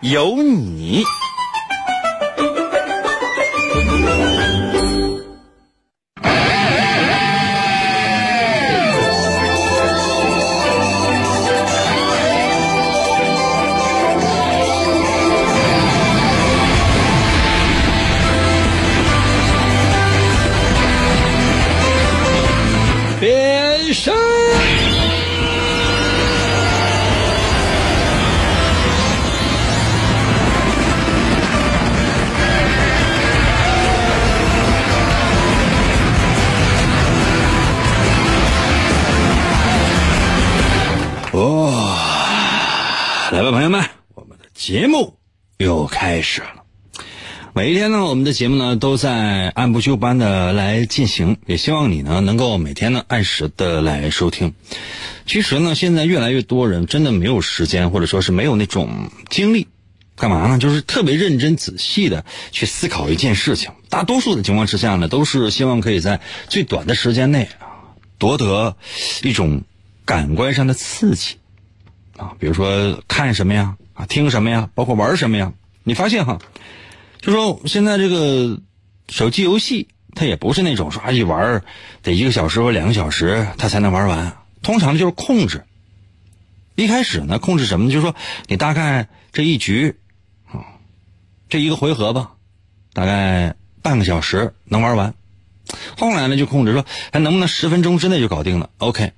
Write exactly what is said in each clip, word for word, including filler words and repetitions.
有你。变身。哦，来吧，朋友们，我们的节目又开始了。每一天呢，我们的节目呢都在按部就班的来进行，也希望你呢能够每天呢按时的来收听。其实呢，现在越来越多人真的没有时间，或者说是没有那种精力，干嘛呢？就是特别认真仔细的去思考一件事情。大多数的情况之下呢，都是希望可以在最短的时间内啊，夺得一种感官上的刺激啊，比如说看什么呀，啊听什么呀，包括玩什么呀。你发现哈？就说现在这个手机游戏它也不是那种说一玩得一个小时或两个小时它才能玩完，通常就是控制。一开始呢控制什么呢，就是说你大概这一局啊，这一个回合吧，大概半个小时能玩完。后来呢就控制说还能不能十分钟之内就搞定了 OK。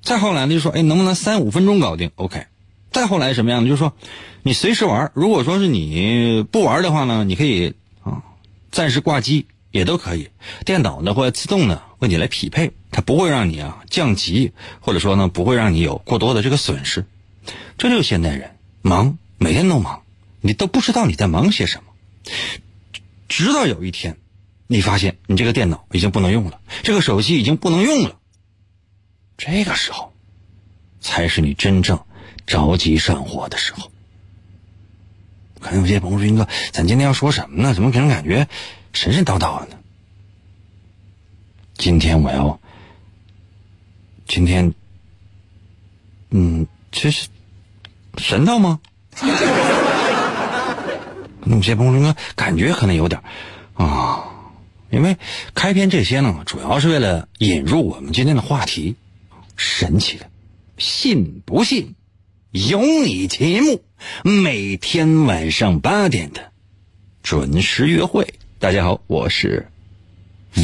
再后来呢就说诶能不能三五分钟搞定 OK。再后来什么样的，就是说你随时玩，如果说是你不玩的话呢，你可以啊暂时挂机也都可以，电脑呢会自动的为你来匹配，它不会让你啊降级，或者说呢不会让你有过多的这个损失。这就是现代人忙，每天都忙，你都不知道你在忙些什么，直到有一天你发现你这个电脑已经不能用了，这个手机已经不能用了，这个时候才是你真正着急上火的时候。可能有些朋友说，应该咱今天要说什么呢，怎么给人感觉神神叨叨的呢？今天我要今天嗯这是神道吗？有些朋友说感觉可能有点啊，因为开篇这些呢主要是为了引入我们今天的话题，神奇的信不信有你节目，每天晚上八点的准时约会。大家好，我是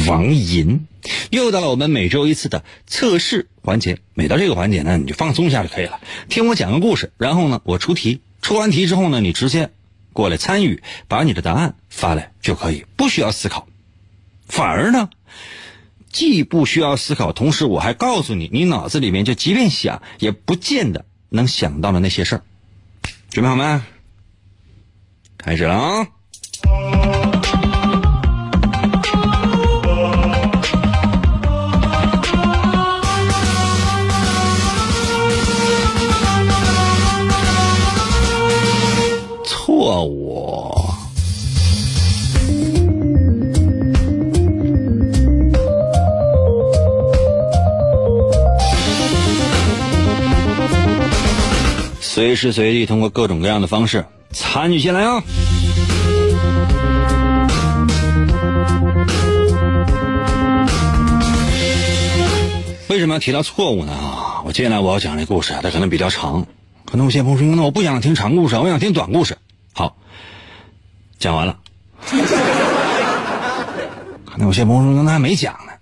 王银，又到了我们每周一次的测试环节。每到这个环节呢，你就放松一下就可以了，听我讲个故事，然后呢我出题，出完题之后呢你直接过来参与，把你的答案发来就可以，不需要思考。反而呢既不需要思考，同时我还告诉你，你脑子里面就即便想也不见得能想到的那些事儿。准备好吗？开始了啊！错误。随时随地通过各种各样的方式参与进来啊！为什么要提到错误呢？我接下来我要讲这故事，它可能比较长，可能有些朋友说，那我不想听长故事，我想听短故事。好，讲完了。可能有些朋友说，那还没讲呢。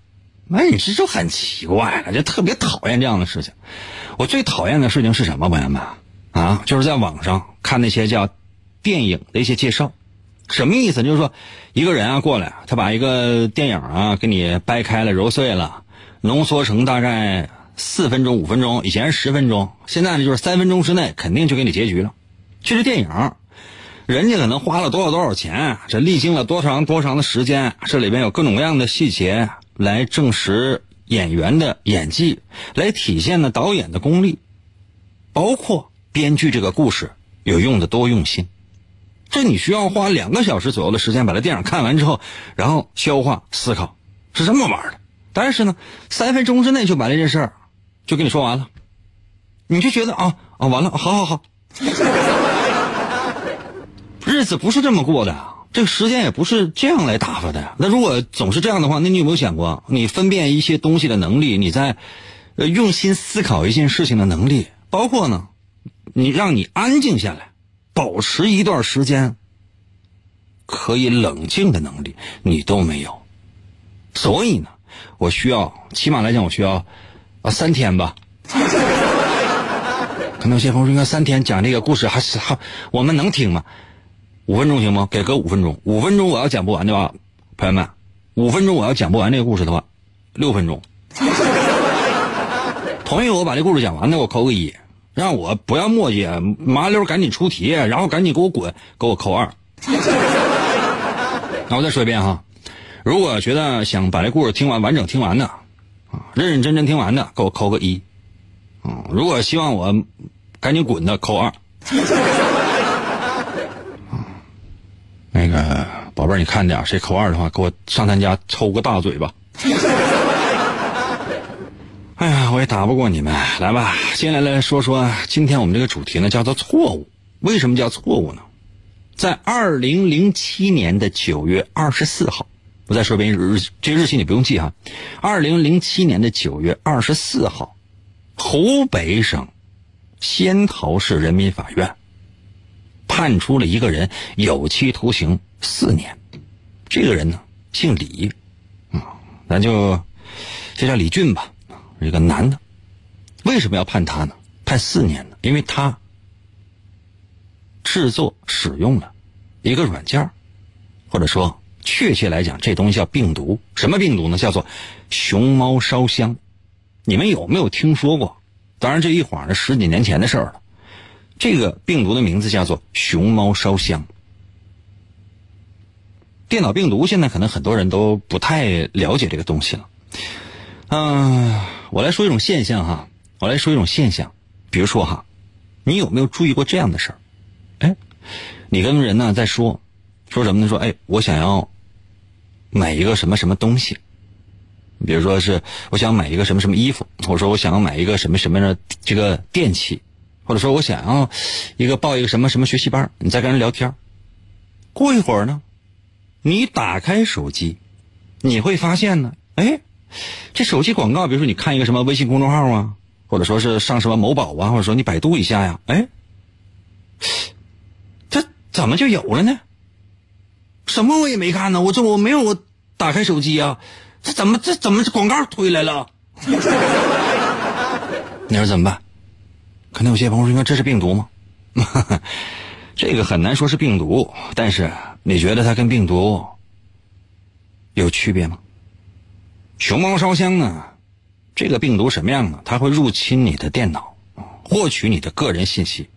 那你这就很奇怪了，就特别讨厌这样的事情。我最讨厌的事情是什么，朋友们啊，就是在网上看那些叫电影的一些介绍。什么意思，就是说一个人啊过来，他把一个电影啊给你掰开了揉碎了，浓缩成大概四分钟五分钟，以前是十分钟，现在呢就是三分钟之内肯定就给你结局了。这是电影，人家可能花了多少多少钱，这历经了多长多长的时间，这里边有各种各样的细节来证实演员的演技，来体现了导演的功力，包括编剧这个故事有用的多用心。这你需要花两个小时左右的时间把这电影看完之后，然后消化思考，是这么玩的。但是呢，三分钟之内就把这件事儿就跟你说完了，你就觉得啊啊完了，好好好。日子不是这么过的，这个时间也不是这样来打发的。那如果总是这样的话，那你有没有想过，你分辨一些东西的能力，你在用心思考一件事情的能力，包括呢，你让你安静下来，保持一段时间，可以冷静的能力，你都没有。所以呢，我需要，起码来讲，我需要啊三天吧。可能有些朋友说，三天讲这个故事，还是还我们能听吗？五分钟行吗？给哥五分钟，五分钟我要讲不完的话，朋友们，五分钟我要讲不完这个故事的话，六分钟。同意我把这故事讲完的，我扣个一，让我不要磨叽，麻溜赶紧出题，然后赶紧给我滚，给我扣二。那我再说一遍哈，如果觉得想把这故事听完完整听完的，认认真真听完的，给我扣个一。嗯，如果希望我赶紧滚的，扣二。那个宝贝儿，你看点谁扣二的话，给我上他家抽个大嘴巴。哎呀，我也打不过你们，来吧，接下来来说说今天我们这个主题呢，叫做错误。为什么叫错误呢？在二零零七年的九月二十四号，我再说一遍日，这日期你不用记哈。二零零七年的九月二十四号，湖北省仙桃市人民法院判处了一个人有期徒刑四年，这个人呢姓李，嗯，咱就就叫李俊吧，一个男的。为什么要判他呢？判四年呢？因为他制作使用了一个软件，或者说确切来讲，这东西叫病毒。什么病毒呢？叫做熊猫烧香。你们有没有听说过？当然这一晃是十几年前的事儿了。这个病毒的名字叫做熊猫烧香。电脑病毒现在可能很多人都不太了解这个东西了。嗯、呃，我来说一种现象哈，我来说一种现象，比如说哈，你有没有注意过这样的事儿？哎，你跟人呢在说，说什么呢？说哎，我想要买一个什么什么东西，比如说是我想买一个什么什么衣服，我说我想要买一个什么什么的这个电器。或者说我想要一个报一个什么什么学习班，你再跟人聊天，过一会儿呢，你打开手机，你会发现呢，哎，这手机广告，比如说你看一个什么微信公众号啊，或者说是上什么某宝啊，或者说你百度一下呀，哎，这怎么就有了呢？什么我也没看呢，我这我没有我打开手机啊，这怎么这怎么这广告推来了？你说怎么办？可能有些朋友说，这是病毒吗？这个很难说是病毒，但是你觉得它跟病毒有区别吗？熊猫烧香呢，这个病毒什么样呢？它会入侵你的电脑，获取你的个人信息，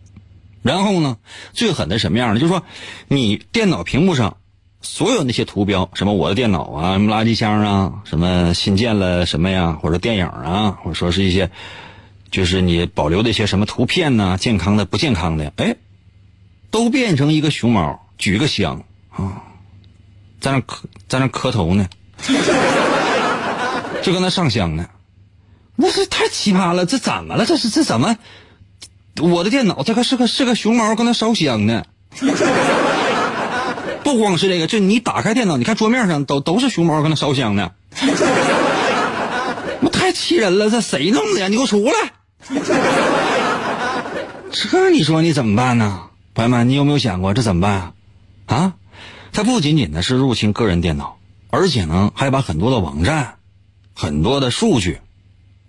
然后呢，最狠的什么样呢？就是说你电脑屏幕上所有那些图标，什么我的电脑啊，什么垃圾箱啊，什么新建了什么呀，或者电影啊，或者说是一些就是你保留的一些什么图片呢、啊？健康的、不健康的，哎，都变成一个熊猫举个香啊，在那磕在那磕头呢，就跟他上香呢。那是太奇葩了，这怎么了？这是这怎么？我的电脑这个是个是个熊猫跟他烧香呢。不光是这个，就你打开电脑，你看桌面上都都是熊猫跟他烧香呢。我太气人了，这谁弄的呀？你给我出来！这你说你怎么办呢？朋友们，你有没有想过这怎么办啊？啊，它不仅仅的是入侵个人电脑，而且呢还把很多的网站、很多的数据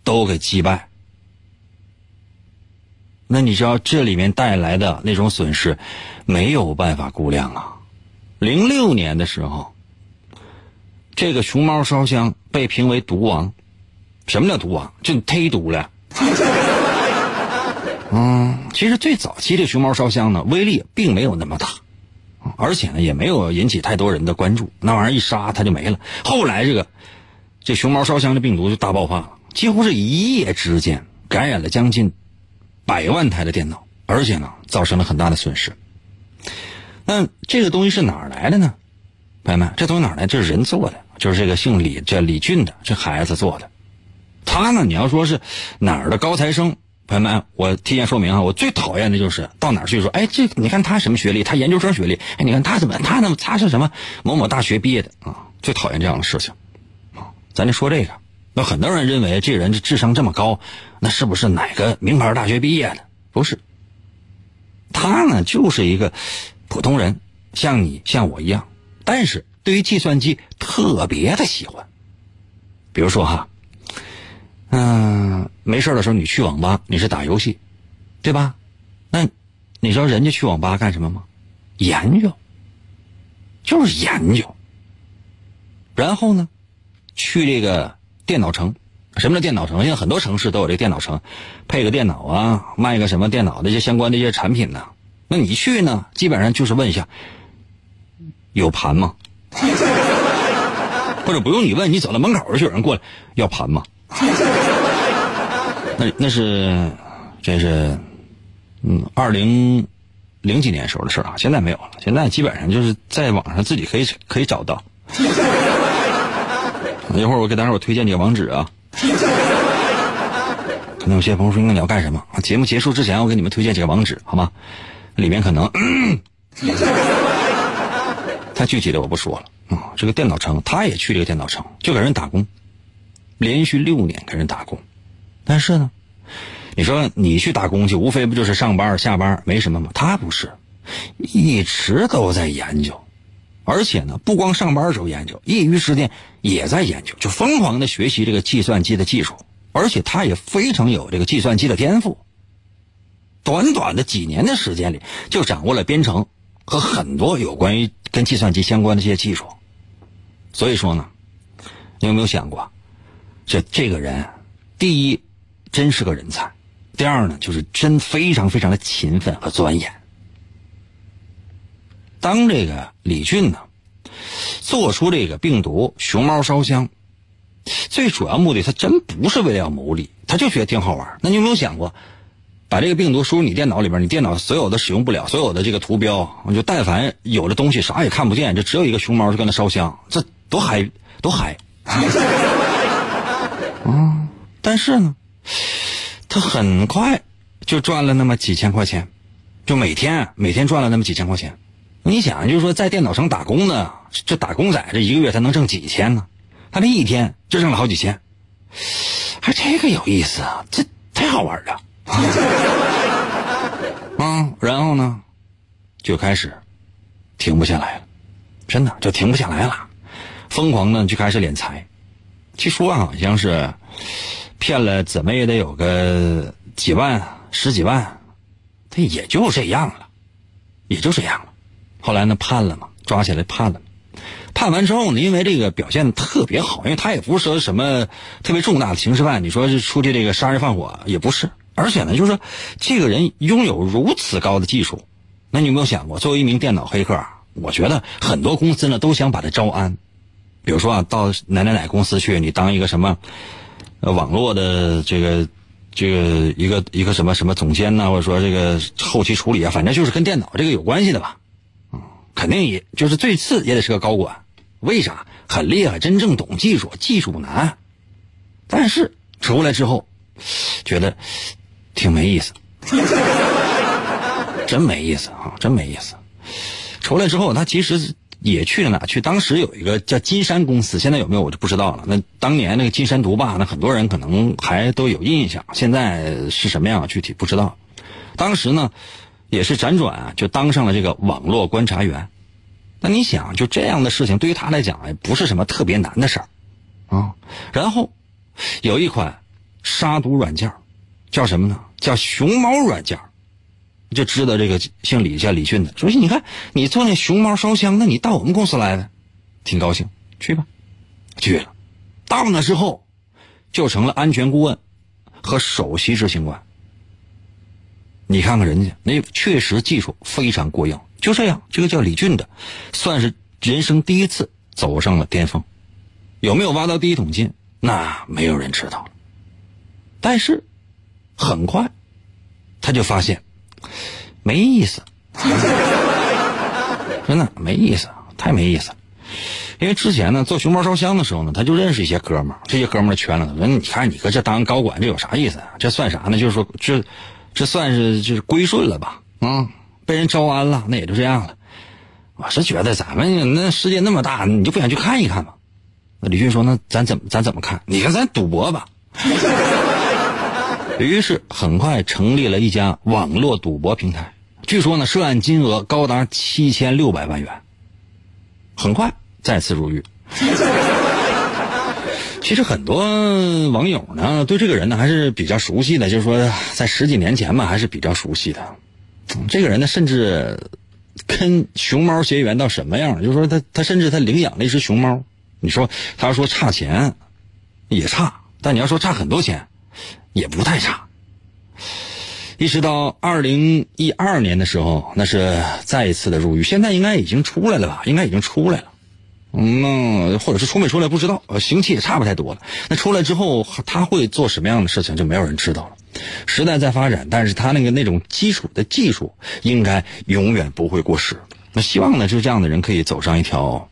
都给击败。那你知道这里面带来的那种损失没有办法估量啊。零六年的时候，这个熊猫烧香被评为毒王。什么叫毒王？就忒毒了。嗯，其实最早期这熊猫烧香呢，威力并没有那么大，而且呢也没有引起太多人的关注，那玩意儿一杀它就没了。后来这个这熊猫烧香的病毒就大爆发了，几乎是一夜之间感染了将近百万台的电脑，而且呢造成了很大的损失。那这个东西是哪儿来的呢？朋友们，这东西哪儿来？这是人做的，就是这个姓李叫李俊的这孩子做的。他呢，你要说是哪儿的高材生，朋友们，我提前说明啊，我最讨厌的就是到哪儿去说，哎，这你看他什么学历，他研究生学历，哎，你看他怎么，他那么他是什么某某大学毕业的啊，最讨厌这样的事情啊。咱就说这个，那很多人认为这人这智商这么高，那是不是哪个名牌大学毕业的？不是，他呢就是一个普通人，像你像我一样，但是对于计算机特别的喜欢。比如说哈。嗯、呃，没事的时候你去网吧，你是打游戏，对吧？那你知道人家去网吧干什么吗？研究，就是研究。然后呢，去这个电脑城，什么叫电脑城？现在很多城市都有这个电脑城，配个电脑啊，卖个什么电脑的一些相关的一些产品呢、啊。那你去呢，基本上就是问一下，有盘吗？或者不用你问，你走到门口就有人过来要盘吗？那那是这是嗯二零零几年时候的事啊，现在没有了，现在基本上就是在网上自己可以可以找到。一会儿我给大家我推荐几个网址啊。可能有些朋友说应该你要干什么，节目结束之前我给你们推荐几个网址好吗？里面可能、嗯、太具体的我不说了啊、嗯、这个电脑城他也去这个电脑城就给人打工。连续六年跟人打工，但是呢，你说你去打工去，无非不就是上班下班，没什么嘛。他不是，一直都在研究，而且呢，不光上班的时候研究，业余时间也在研究，就疯狂的学习这个计算机的技术。而且他也非常有这个计算机的天赋，短短的几年的时间里，就掌握了编程和很多有关于跟计算机相关的这些技术。所以说呢，你有没有想过？这这个人第一真是个人才，第二呢就是真非常非常的勤奋和钻研。当这个李俊呢做出这个病毒熊猫烧香，最主要目的他真不是为了要牟利，他就觉得挺好玩。那你有没有想过把这个病毒输入你电脑里边，你电脑所有的使用不了，所有的这个图标就但凡有的东西啥也看不见，就只有一个熊猫就跟他烧香，这多嗨多嗨。嗯，但是呢他很快就赚了那么几千块钱，就每天每天赚了那么几千块钱。你想就是说在电脑城打工呢，这打工仔这一个月才能挣几千呢，他这一天就挣了好几千。还这个有意思啊，这太好玩了。嗯，然后呢就开始停不下来了，真的就停不下来了，疯狂的就开始敛财。据说好像是骗了怎么也得有个几万十几万，他也就这样了，也就这样了。后来呢判了嘛，抓起来判了。判完之后呢，因为这个表现特别好，因为他也不是说什么特别重大的刑事犯，你说是出去这个杀人放火也不是。而且呢就是说这个人拥有如此高的技术，那你有没有想过作为一名电脑黑客，我觉得很多公司呢都想把他招安。比如说啊，到哪哪哪公司去，你当一个什么，呃，网络的这个这个一个一个什么什么总监呐、啊，或者说这个后期处理啊，反正就是跟电脑这个有关系的吧，嗯，肯定也就是最次也得是个高管，为啥？很厉害，真正懂技术，技术难。但是出来之后，觉得挺没意思，真没意思啊，真没意思。出来之后，他其实。也去了哪去？当时有一个叫金山公司，现在有没有我就不知道了。那当年那个金山毒霸，那很多人可能还都有印象，现在是什么样具体不知道。当时呢，也是辗转啊，就当上了这个网络观察员。那你想，就这样的事情对于他来讲，不是什么特别难的事儿啊、嗯。然后有一款杀毒软件，叫什么呢？叫熊猫软件。就知道这个姓李叫李俊的，说你看你做那熊猫烧香，那你到我们公司来呗，挺高兴，去吧，去了。到那之后，就成了安全顾问和首席执行官。你看看人家，那确实技术非常过硬，就这样，这个叫李俊的算是人生第一次走上了巅峰。有没有挖到第一桶金，那没有人知道了。但是很快他就发现没意思，真的没意思，太没意思了。因为之前呢做熊猫烧香的时候呢，他就认识一些哥们儿，这些哥们儿圈了他，你看你哥这当高管这有啥意思啊？这算啥呢？就是说这这算是就是归顺了吧，啊、嗯，被人招安了，那也就这样了。我是觉得咱们那世界那么大，你就不想去看一看吗？那李俊说，那咱怎么咱怎么看？你看咱赌博吧。于是很快成立了一家网络赌博平台，据说呢涉案金额高达七千六百万元。很快再次入狱。其实很多网友呢对这个人呢还是比较熟悉的，就是说在十几年前嘛还是比较熟悉的。这个人呢甚至跟熊猫结缘到什么样，就是说他他甚至他领养了一只熊猫。你说他要说差钱也差，但你要说差很多钱也不太差。一直到二零一二年的时候，那是再一次的入狱，现在应该已经出来了吧，应该已经出来了。嗯，或者是出没出来不知道，刑期也差不太多了。那出来之后他会做什么样的事情就没有人知道了。时代在发展，但是他那个那种基础的技术应该永远不会过时。那希望呢就这样的人可以走上一条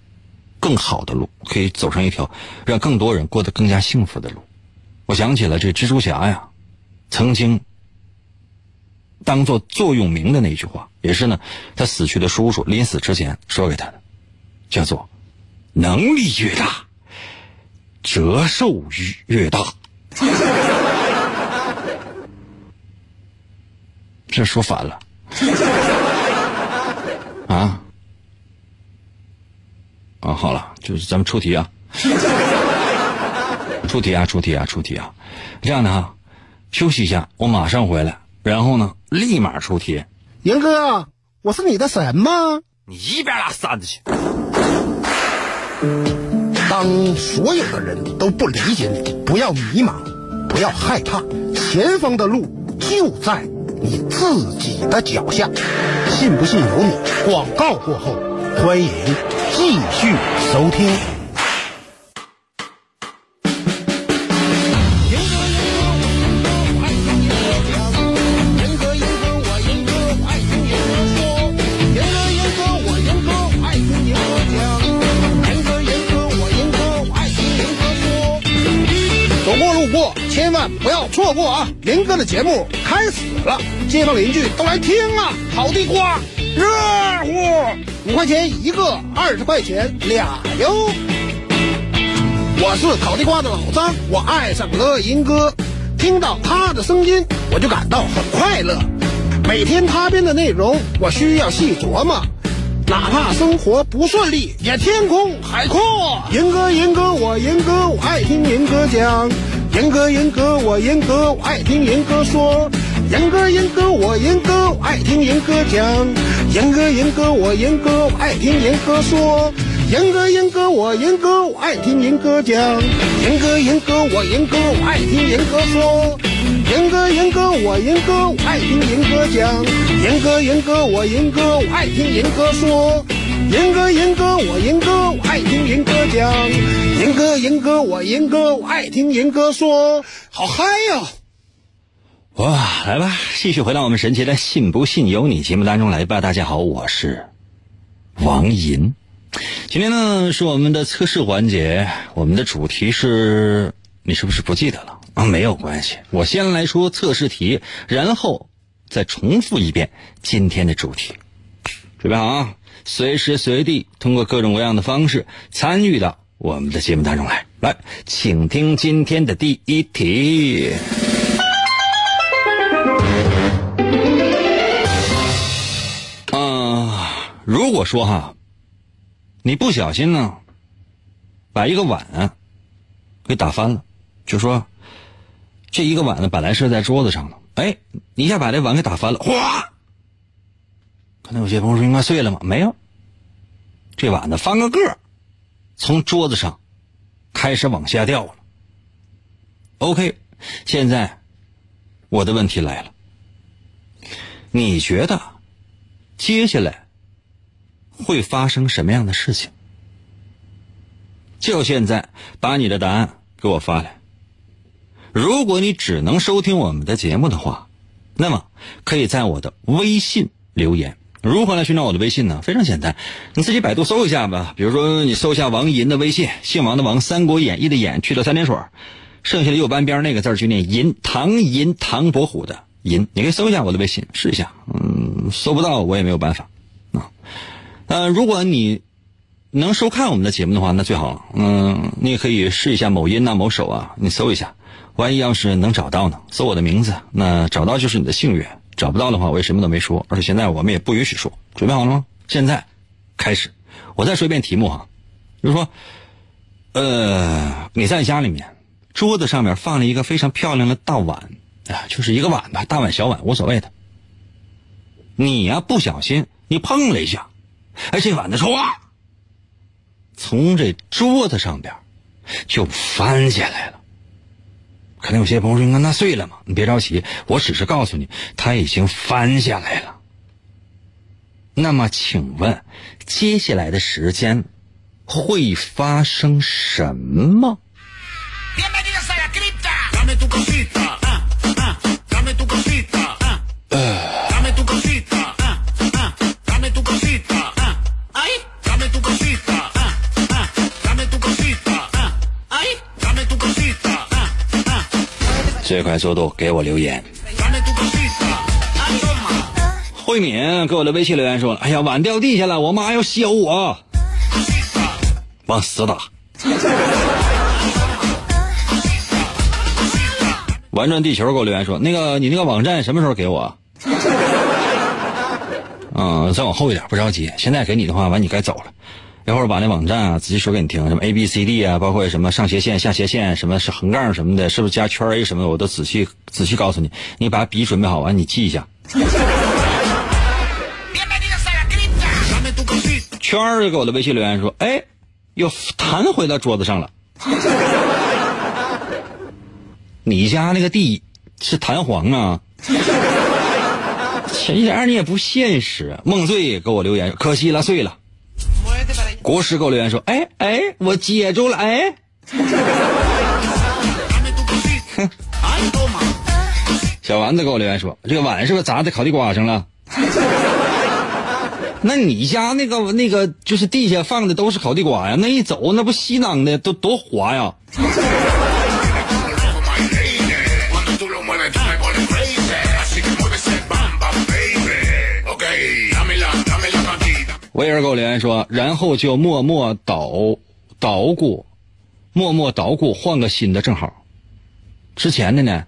更好的路，可以走上一条让更多人过得更加幸福的路。我想起了这蜘蛛侠呀曾经当做座右铭的那句话，也是呢他死去的叔叔临死之前说给他的，叫做能力越大折寿越大。这说反了啊啊！好了，就是咱们出题啊出题啊出题啊出题啊这样的哈，休息一下，我马上回来，然后呢立马出题。银哥，我是你的神吗？你一边拉扇子去。当所有的人都不理解你，不要迷茫，不要害怕，前方的路就在你自己的脚下，信不信由你。广告过后欢迎继续收听。不要错过啊！林哥的节目开始了，街坊邻居都来听啊！烤地瓜热乎，五块钱一个，二十块钱俩哟。我是烤地瓜的老张，我爱上了银哥，听到他的声音我就感到很快乐。每天他编的内容我需要细琢磨，哪怕生活不顺利也天空海阔。银哥，银哥，我银哥，我爱听银哥讲。严哥，严哥，我严哥，我爱听严哥说。严哥，严哥，我严哥，我爱听严哥讲。严哥，严哥，我严哥，我爱听严哥说。严哥，严哥，我严哥，我爱听严哥讲。严哥，严哥，我严哥，我爱听严哥说。严哥，严哥，我严哥，我爱听严哥讲。严哥，严哥，我严哥，我爱听严哥说。严哥，严哥，我严哥，我爱听严哥讲。严哥，严哥，我严哥，我爱听严哥说，好嗨哟、哦！哇，来吧，继续回到我们神奇的信不信由你节目当中来吧。大家好，我是王银。今天呢是我们的测试环节，我们的主题是你是不是不记得了啊？没有关系，我先来说测试题，然后再重复一遍今天的主题。准备好啊！随时随地通过各种各样的方式参与到我们的节目当中来。来，请听今天的第一题。啊、呃，如果说哈，你不小心呢，把一个碗给打翻了，就说这一个碗呢本来是在桌子上的，哎，你一下把这碗给打翻了，哗！可能有些朋友说应该碎了吗？没有，这碗呢翻个个儿。从桌子上开始往下掉了。OK， 现在我的问题来了，你觉得接下来会发生什么样的事情？就现在把你的答案给我发来。如果你只能收听我们的节目的话，那么可以在我的微信留言。如何来寻找我的微信呢？非常简单，你自己百度搜一下吧。比如说你搜一下王银的微信，姓王的王，三国演义的演，去了三点水，剩下的右半边那个字去念银，唐银，唐伯虎的银。你可以搜一下我的微信试一下，嗯，搜不到我也没有办法啊。呃，如果你能收看我们的节目的话，那最好，嗯，你也可以试一下某音啊、某手啊，你搜一下，万一要是能找到呢，搜我的名字，那找到就是你的幸运，找不到的话我也什么都没说，而且现在我们也不允许说。准备好了吗？现在开始。我再说一遍题目哈，就是说呃，你在家里面桌子上面放了一个非常漂亮的大碗啊，就是一个碗吧，大碗小碗无所谓的，你呀、啊、不小心你碰了一下，哎，这碗的头啊从这桌子上边就翻起来了。可能有些朋友说，那那碎了吗？你别着急，我只是告诉你它已经翻下来了。那么请问接下来的时间会发生什么？最快速度给我留言。慧敏给我的微信留言说了，哎呀，碗掉地下了，我妈要削我，往死打。玩转地球给我留言说，那个你那个网站什么时候给我？嗯，再往后一点，不着急，现在给你的话完你该走了。一会儿把那网站啊仔细说给你听，什么 A B C D 啊，包括什么上斜线下斜线，什么是横杠什么的，是不是加圈 A 什么的，我都仔细仔细告诉你。你把笔准备好完你记一下。圈儿就给我的微信留言说，哎，又弹回到桌子上了。你家那个地是弹簧啊？前一点你也不现实。梦醉给我留言，可惜了，碎了。国师给我留言说，哎哎，我解住了，哎。小丸子给我留言说，这个碗是不是砸在烤地瓜上了？那你家那个那个就是地下放的都是烤地瓜呀，那一走那不稀囊的都多滑呀。维尔给我留言说，然后就默默捣捣鼓，默默捣鼓，换个新的正好。之前的呢？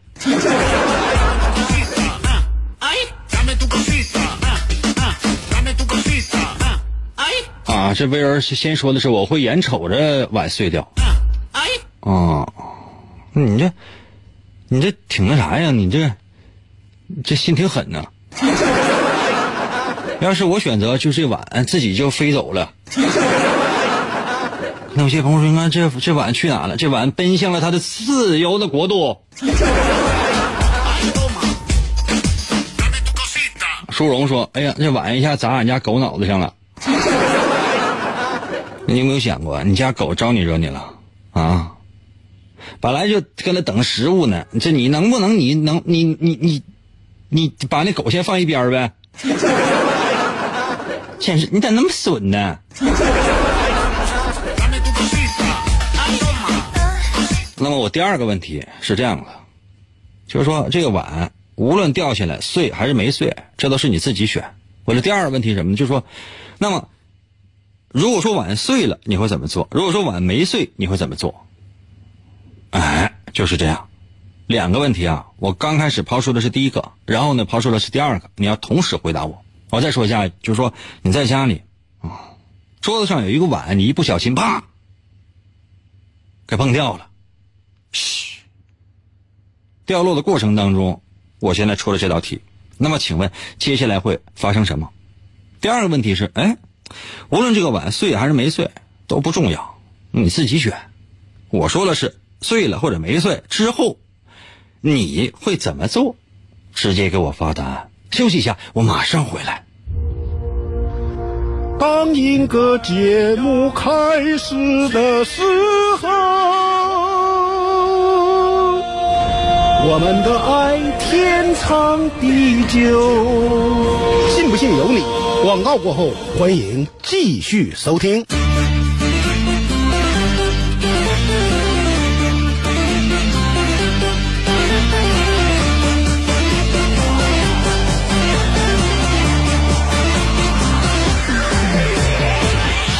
啊，这维尔先说的是我会眼瞅着碗碎掉。啊，你这你这挺那啥呀？你这这心挺狠呐、啊。要是我选择就这碗自己就飞走了。那有些朋友说，那这这碗去哪了？这碗奔向了他的自由的国度。舒荣说，哎呀，这碗一下砸俺家狗脑子上了。你有没有想过你家狗招你惹你了啊？本来就跟他等食物呢，这你能不能你能你你你你把那狗先放一边呗。真是你咋那么损呢？那么我第二个问题是这样的，就是说这个碗无论掉下来碎还是没碎，这都是你自己选。我的第二个问题是什么？就是说，那么如果说碗碎了你会怎么做？如果说碗没碎你会怎么做？哎，就是这样两个问题啊。我刚开始抛出的是第一个，然后呢抛出的是第二个，你要同时回答我。我再说一下，就是说你在家里啊，桌子上有一个碗，你一不小心啪给碰掉了，嘘，掉落的过程当中，我现在出了这道题。那么请问接下来会发生什么？第二个问题是，哎，无论这个碗碎还是没碎都不重要，你自己选。我说的是碎了或者没碎之后你会怎么做？直接给我发答案。休息一下，我马上回来。当一个节目开始的时候，我们的爱天长地久。信不信由你。广告过后，欢迎继续收听。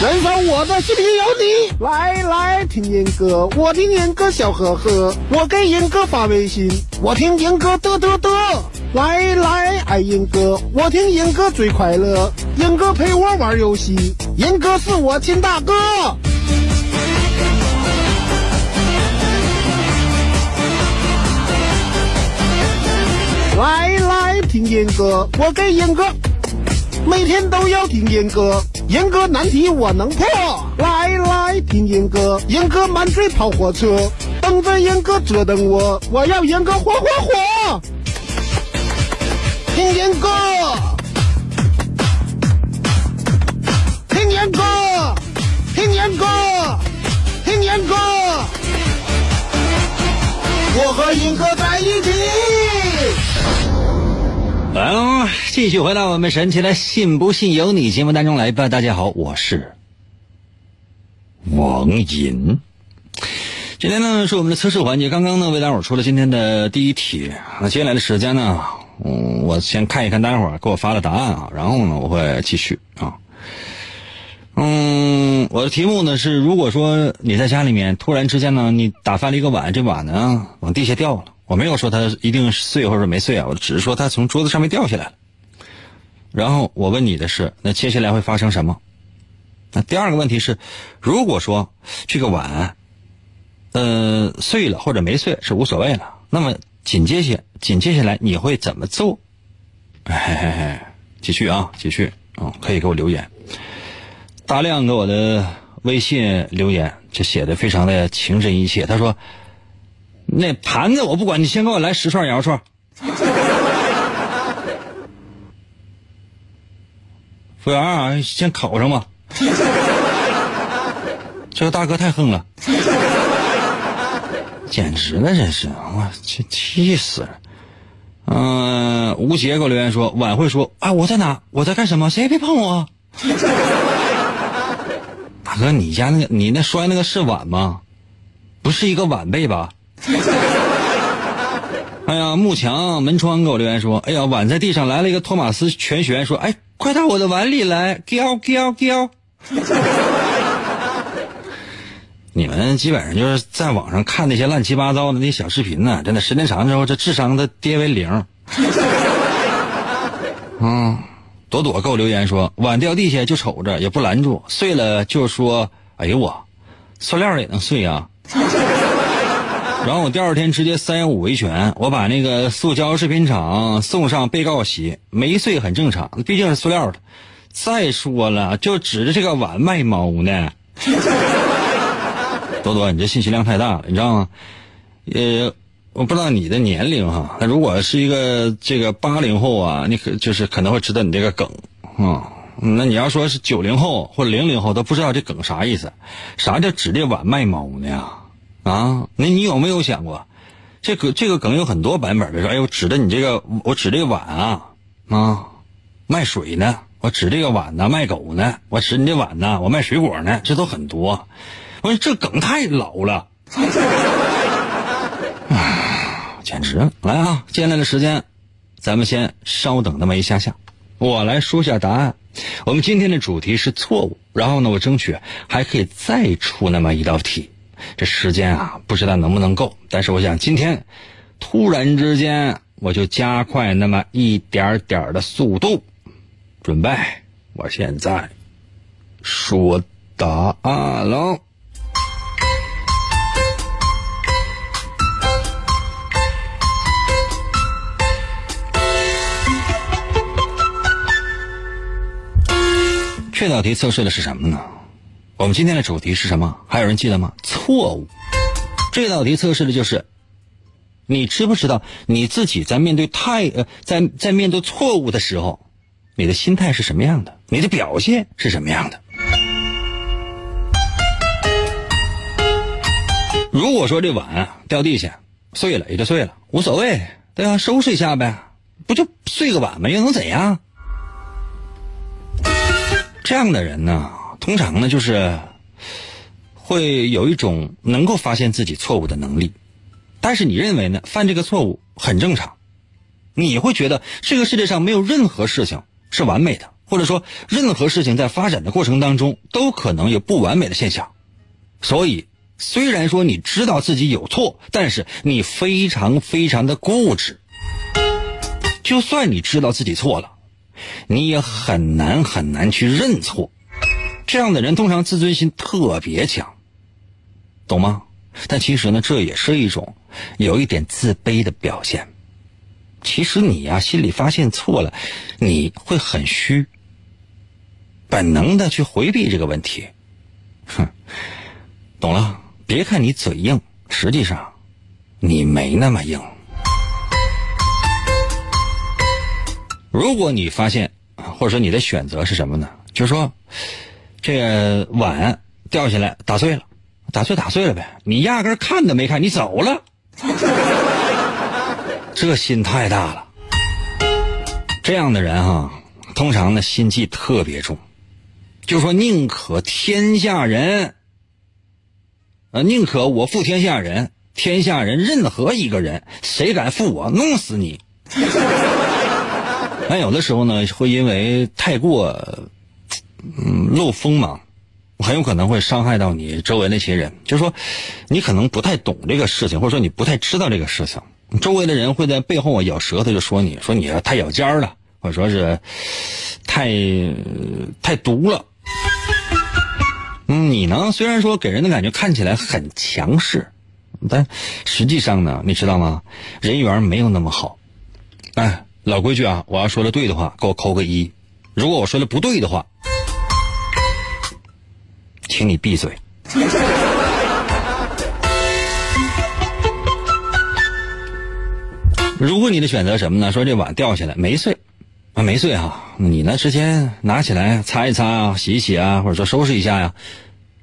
人生我的信不信由你，来来听银哥，我听银哥笑呵呵，我给银哥发微信，我听银哥嘚嘚嘚，来来爱银哥，我听银哥最快乐，银哥陪我玩游戏，银哥是我亲大哥。来来听银哥，我给银哥每天都要听银哥，银哥难题我能破。来来听银哥，银哥满嘴跑火车，等着银哥折腾我，我要银哥火火火。听银哥，听银哥，听银哥，听银哥，我和银哥在一起。嗯，继续回到我们神奇的信不信由你节目当中来吧。大家好，我是王银。今天呢是我们的测试环节，刚刚呢为大伙出了今天的第一题。那接下来的时间呢，嗯，我先看一看大伙给我发的答案啊，然后呢我会继续啊。嗯，我的题目呢是，如果说你在家里面突然之间呢你打翻了一个碗，这碗呢往地下掉了。我没有说它一定碎或者没碎啊，我只是说它从桌子上面掉下来了。然后我问你的是，那接下来会发生什么？那第二个问题是，如果说这个碗，呃，碎了或者没碎是无所谓了，那么紧接下紧接下来你会怎么做？哎嘿嘿，继续啊，继续啊、嗯，可以给我留言，大量给我的微信留言，这写的非常的情真意切。他说。那盘子我不管，你先给我来十串羊肉串。服务员啊，先烤上吧。这个大哥太横了，简直了，真是，我这气死了。嗯、呃，吴杰给我留言说，晚会说啊，我在哪？我在干什么？谁也别碰我。大哥，你家那个，你那摔那个是碗吗？不是一个晚辈吧？哎呀，木强门窗给我留言说，哎呀，碗在地上来了一个托马斯全旋，说，哎，快到我的碗里来，叼叼叼。你们基本上就是在网上看那些乱七八糟的那些小视频呢，真的时间长之后，这智商的跌为零。嗯，朵朵给我留言说，碗掉地下就瞅着也不拦住，碎了就说，哎呦我，塑料也能碎啊。然后我第二天直接三一五维权，我把那个塑胶制品厂送上被告席，没碎很正常，毕竟是塑料的。再说了，就指着这个碗卖猫呢。多多，你这信息量太大了，你知道吗？呃，我不知道你的年龄哈，那如果是一个这个八零后啊，你可就是可能会知道你这个梗啊、嗯。那你要说是九零后或者零零后，都不知道这梗啥意思，啥叫指着碗卖猫呢？啊，那你有没有想过，这个这个梗有很多版本，比如说，哎，我指着你这个，我指这个碗啊，啊，卖水呢；我指这个碗呢，卖狗呢；我指你这碗呢，我卖水果呢，这都很多。我说这梗太老了，简直！来啊，接下来的时间，咱们先稍等那么一下下，我来说下答案。我们今天的主题是错误，然后呢，我争取还可以再出那么一道题。这时间啊，不知道能不能够，但是我想今天突然之间我就加快那么一点点的速度。准备，我现在说答案了。这道题测试的是什么呢？我们今天的主题是什么？还有人记得吗？错误。这道题测试的就是，你知不知道你自己在面对太呃在在面对错误的时候，你的心态是什么样的？你的表现是什么样的。如果说这碗啊掉地下碎了也就碎了，无所谓，对啊，收拾一下呗，不就碎个碗吗？又能怎样？这样的人呢，通常呢就是会有一种能够发现自己错误的能力，但是你认为呢犯这个错误很正常，你会觉得这个世界上没有任何事情是完美的，或者说任何事情在发展的过程当中都可能有不完美的现象。所以虽然说你知道自己有错，但是你非常非常的固执，就算你知道自己错了，你也很难很难去认错。这样的人通常自尊心特别强，懂吗？但其实呢，这也是一种有一点自卑的表现。其实你呀、啊，心里发现错了，你会很虚，本能的去回避这个问题。哼，懂了？别看你嘴硬，实际上你没那么硬。如果你发现，或者说你的选择是什么呢？就是说，这个碗掉下来打碎了，打碎打碎了呗，你压根看都没看，你走了。这心太大了。这样的人哈，通常呢心计特别重，就说宁可天下人，呃，宁可我负天下人，天下人任何一个人，谁敢负我，弄死你。但有的时候呢，会因为太过，嗯，露锋芒，很有可能会伤害到你周围那些人。就是说，你可能不太懂这个事情，或者说你不太知道这个事情。周围的人会在背后我咬舌头，就说你说你太咬尖了，或者说是太太毒了。嗯，你呢虽然说给人的感觉看起来很强势，但实际上呢你知道吗，人缘没有那么好。哎，老规矩啊，我要说的对的话给我扣个一，如果我说的不对的话，请你闭嘴。如果你的选择什么呢？说这碗掉下来没碎啊，没碎啊，你呢直接拿起来擦一擦啊，洗一洗啊，或者说收拾一下呀、啊，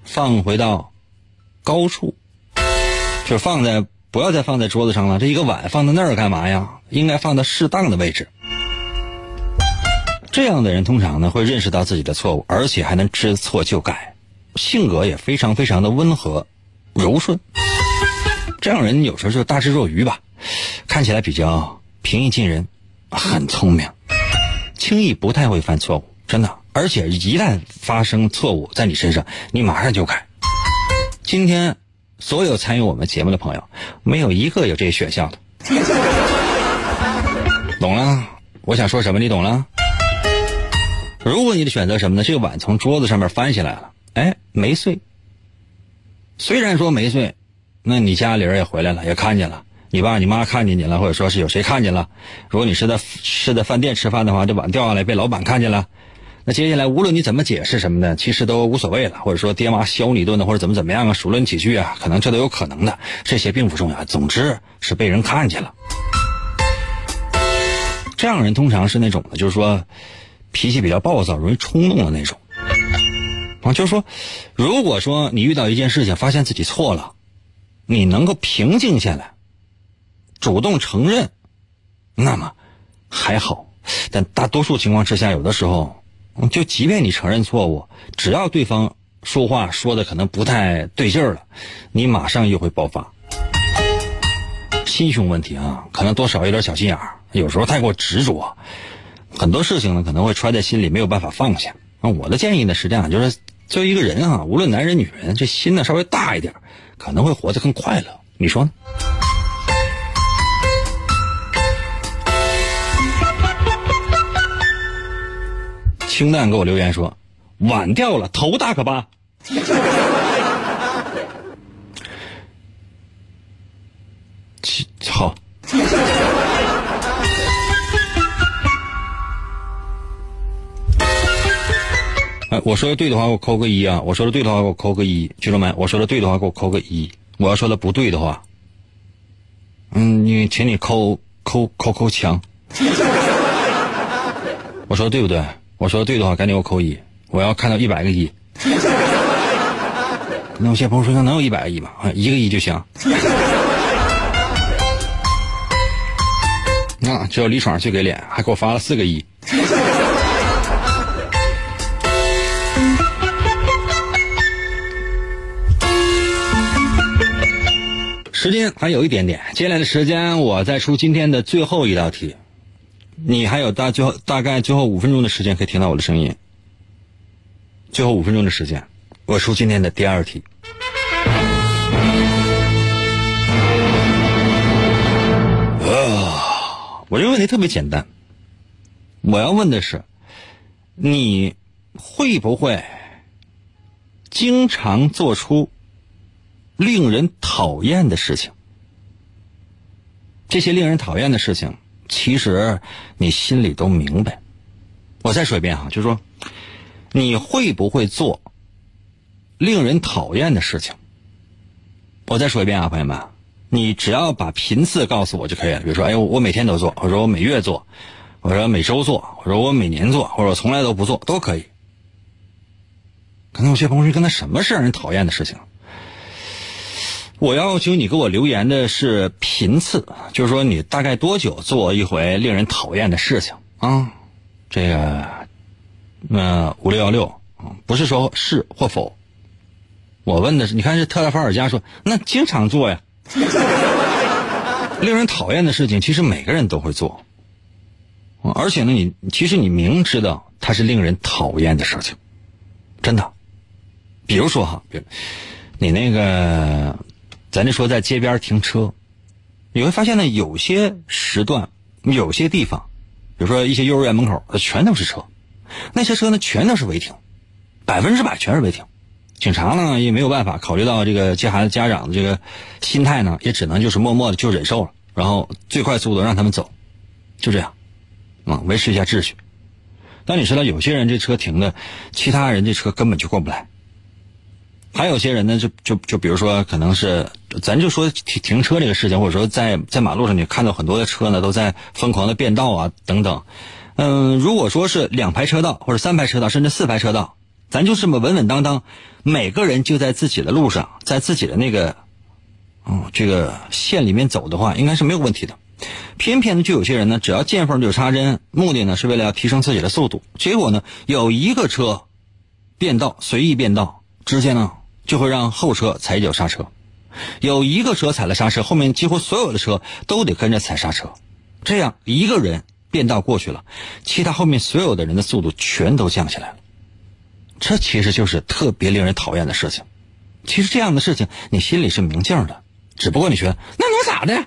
放回到高处，就放在不要再放在桌子上了。这一个碗放在那儿干嘛呀？应该放在适当的位置。这样的人通常呢会认识到自己的错误，而且还能知错就改，性格也非常非常的温和柔顺。这样人有时候就大智若愚吧，看起来比较平易近人，很聪明，轻易不太会犯错误，真的。而且一旦发生错误在你身上，你马上就改。今天所有参与我们节目的朋友，没有一个有这选项的。懂了？我想说什么你懂了？如果你的选择什么呢？这个碗从桌子上面翻起来了，哎，没碎。虽然说没碎，那你家里人也回来了，也看见了。你爸你妈看见你了，或者说是有谁看见了。如果你是在是在饭店吃饭的话，这碗掉下来被老板看见了，那接下来无论你怎么解释什么的，其实都无所谓了，或者说爹妈削你一顿的，或者怎么怎么样啊，数论几句啊，可能这都有可能的，这些并不重要，总之是被人看见了。这样人通常是那种的，就是说脾气比较暴躁，容易冲动的那种啊。就是说如果说你遇到一件事情发现自己错了，你能够平静下来主动承认，那么还好。但大多数情况之下，有的时候就即便你承认错误，只要对方说话说的可能不太对劲儿了，你马上又会爆发。心胸问题啊，可能多少有点小心眼儿，有时候太过执着，很多事情呢可能会揣在心里没有办法放下。我的建议呢是这样，就是作为一个人啊，无论男人女人，这心呢稍微大一点可能会活得更快乐，你说呢？清淡给我留言说，碗掉了头大可巴。好。哎，我说的对的话给我扣个一啊，我说的对的话给我扣个一，群众们，我说的对的话给我扣个一，我要说的不对的话，嗯，你请你扣扣扣扣墙。我说的对不对？我说对的话赶紧给我扣一，我要看到一百个一。那我现在朋友说能有一百个一吧，一个一就行。那只有李爽最给脸，还给我发了四个一。时间还有一点点，接下来的时间我再出今天的最后一道题，你还有大最后大概最后五分钟的时间可以听到我的声音。最后五分钟的时间，我出今天的第二题。我这个问题特别简单，我要问的是，你会不会经常做出令人讨厌的事情？这些令人讨厌的事情，其实你心里都明白。我再说一遍哈，就是说，你会不会做令人讨厌的事情？我再说一遍啊，朋友们，你只要把频次告诉我就可以了。比如说，哎，我每天都做，我说我每月做，我说每周做，我说我每年做，或者我从来都不做，都可以。可能有些朋友说，跟他什么事让人讨厌的事情？我要求你给我留言的是频次，就是说你大概多久做一回令人讨厌的事情啊？这个，呃，五六幺六啊，不是说是或否。我问的是，你看这特拉法尔加说，那经常做呀。令人讨厌的事情，其实每个人都会做，而且呢，你其实你明知道它是令人讨厌的事情，真的。比如说哈，比如你那个。咱就说在街边停车，你会发现呢，有些时段有些地方，比如说一些幼儿园门口全都是车，那些车呢全都是违停，百分之百全是违停。警察呢也没有办法，考虑到这个接孩子家长的这个心态呢，也只能就是默默的就忍受了，然后最快速度让他们走，就这样啊、嗯，维持一下秩序。但你知道有些人这车停的，其他人这车根本就过不来。还有些人呢，就就就比如说，可能是咱就说停停车这个事情，或者说在在马路上你看到很多的车呢，都在疯狂的变道啊等等。嗯，如果说是两排车道或者三排车道，甚至四排车道，咱就这么稳稳当当，每个人就在自己的路上，在自己的那个嗯这个线里面走的话，应该是没有问题的。偏偏呢，就有些人呢，只要见缝就插针，目的呢是为了要提升自己的速度。结果呢，有一个车变道，随意变道，直接呢。就会让后车踩一脚刹车，有一个车踩了刹车，后面几乎所有的车都得跟着踩刹车，这样一个人变道过去了，其他后面所有的人的速度全都降下来了。这其实就是特别令人讨厌的事情。其实这样的事情你心里是明镜的，只不过你觉得那能咋的，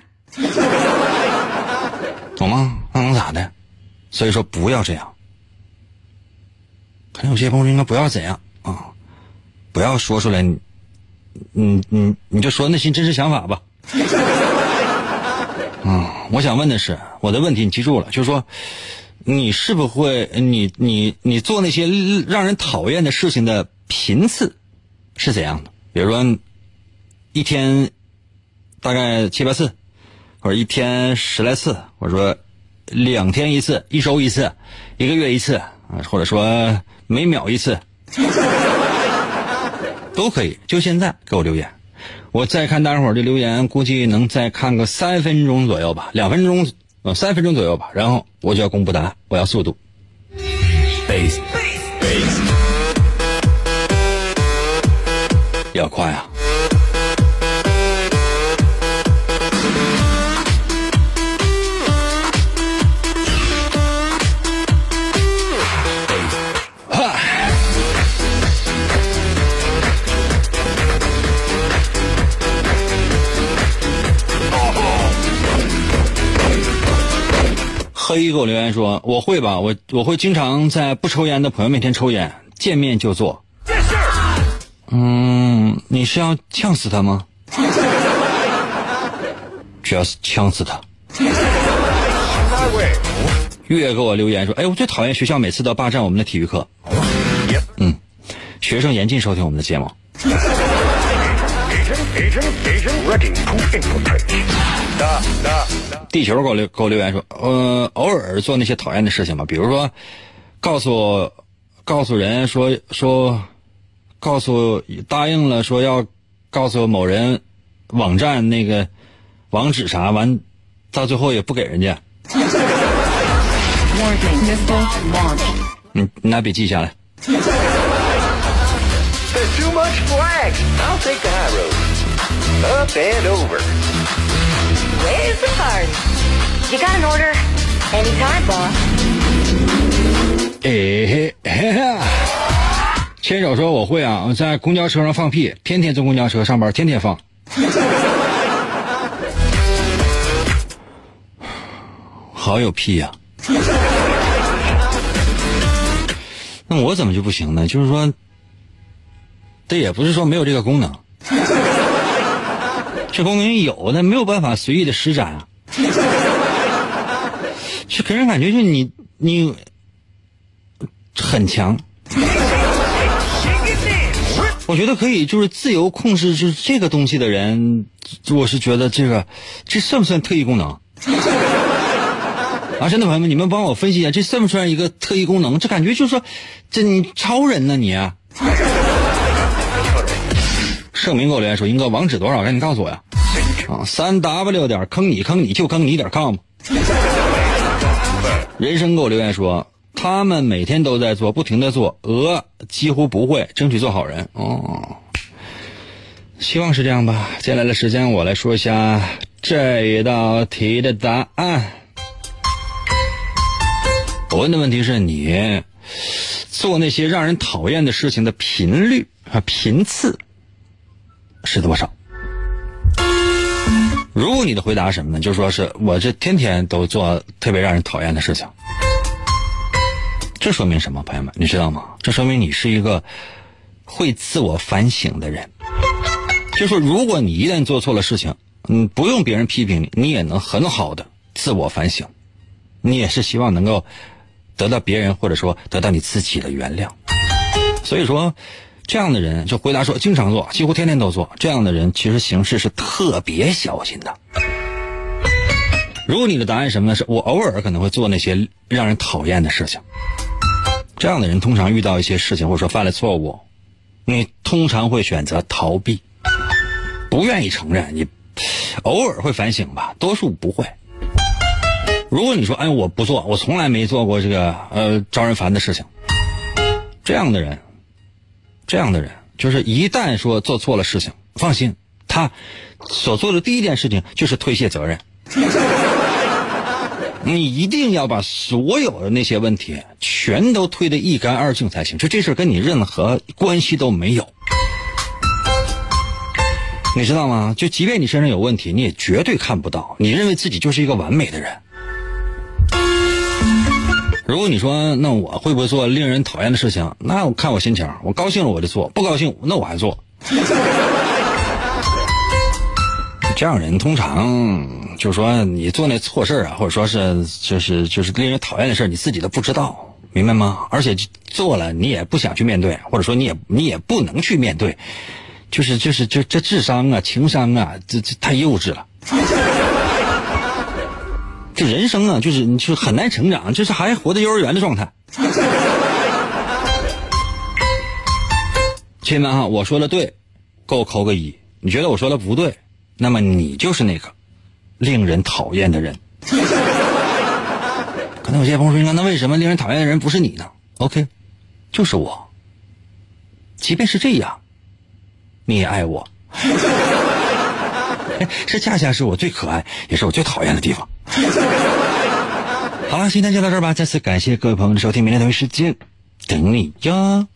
懂吗？那能咋的？所以说不要这样。可能有些朋友应该不要怎样啊。嗯，不要说出来，你你你你就说内心真实想法吧。嗯，我想问的是，我的问题你记住了，就是说，你是不会，你你你做那些让人讨厌的事情的频次是怎样的？比如说，一天大概七八次，或者一天十来次，或者说两天一次，一周一次，一个月一次，或者说每秒一次。都可以，就现在给我留言。我再看大家伙这留言，估计能再看个三分钟左右吧，两分钟，呃，三分钟左右吧。然后我就要公布答案，我要速度。Base, Base, Base 要快啊！黑给我留言说，我会吧，我我会经常在不抽烟的朋友面前抽烟，见面就做。嗯，你是要呛死他吗？只要呛死他。月给我留言说，哎，我最讨厌学校每次都霸占我们的体育课。嗯，学生严禁收听我们的节目。地球给我留给我留言说，呃，偶尔做那些讨厌的事情吧，比如说告诉告诉人说说告诉答应了说要告诉某人网站那个网址啥，完到最后也不给人家。你你拿笔记下来。哎嘿，牵手说我会啊，我在公交车上放屁，天天坐公交车上班，天天放。好有屁呀、啊！那我怎么就不行呢？就是说，这也不是说没有这个功能，这功能有，但没有办法随意的施展啊。就给人感觉就你你。很强，我觉得可以就是自由控制就是这个东西的人，我是觉得这个这算不算特异功能啊？真的朋友们，你们帮我分析一下，这算不算一个特异功能？这感觉就是说这你超人呢、啊、你、啊、盛明给我留言说，英哥网址多少赶紧告诉我呀、啊、三 W 点坑你坑你就坑你点 com。 人生给我留言说，他们每天都在做，不停的做，鹅几乎不会，争取做好人哦。希望是这样吧。接下来的时间我来说一下这一道题的答案。我问的问题是，你做那些让人讨厌的事情的频率和频次是多少？如果你的回答是什么呢，就说是我这天天都做特别让人讨厌的事情，这说明什么？朋友们，你知道吗？这说明你是一个会自我反省的人。就说如果你一旦做错了事情，嗯，不用别人批评你，你也能很好的自我反省，你也是希望能够得到别人或者说得到你自己的原谅。所以说这样的人就回答说经常做，几乎天天都做，这样的人其实行事是特别小心的。如果你的答案什么呢，是我偶尔可能会做那些让人讨厌的事情，这样的人通常遇到一些事情或者说犯了错误，你通常会选择逃避，不愿意承认，你偶尔会反省吧，多数不会。如果你说哎，我不做，我从来没做过这个呃招人烦的事情，这样的人这样的人就是一旦说做错了事情，放心，他所做的第一件事情就是推卸责任。你一定要把所有的那些问题全都推得一干二净才行，就这事跟你任何关系都没有，你知道吗？就即便你身上有问题，你也绝对看不到，你认为自己就是一个完美的人。如果你说那我会不会做令人讨厌的事情，那我看我心情，我高兴了我就做，不高兴那我还做。这样人通常就是说你做那错事啊，或者说是就是就是令人讨厌的事，你自己都不知道，明白吗？而且做了你也不想去面对，或者说你也你也不能去面对，就是就是就这智商啊情商啊，这这太幼稚了。这人生啊，就是你就很难成长，就是还活在幼儿园的状态。亲们哈，我说的对，给我扣个一；你觉得我说的不对，那么你就是那个令人讨厌的人。可能有些朋友说，那为什么令人讨厌的人不是你呢？ OK， 就是我。即便是这样你也爱我。这恰恰是我最可爱也是我最讨厌的地方。好了，今天就到这儿吧，再次感谢各位朋友的收听，明天同一时间等你哟。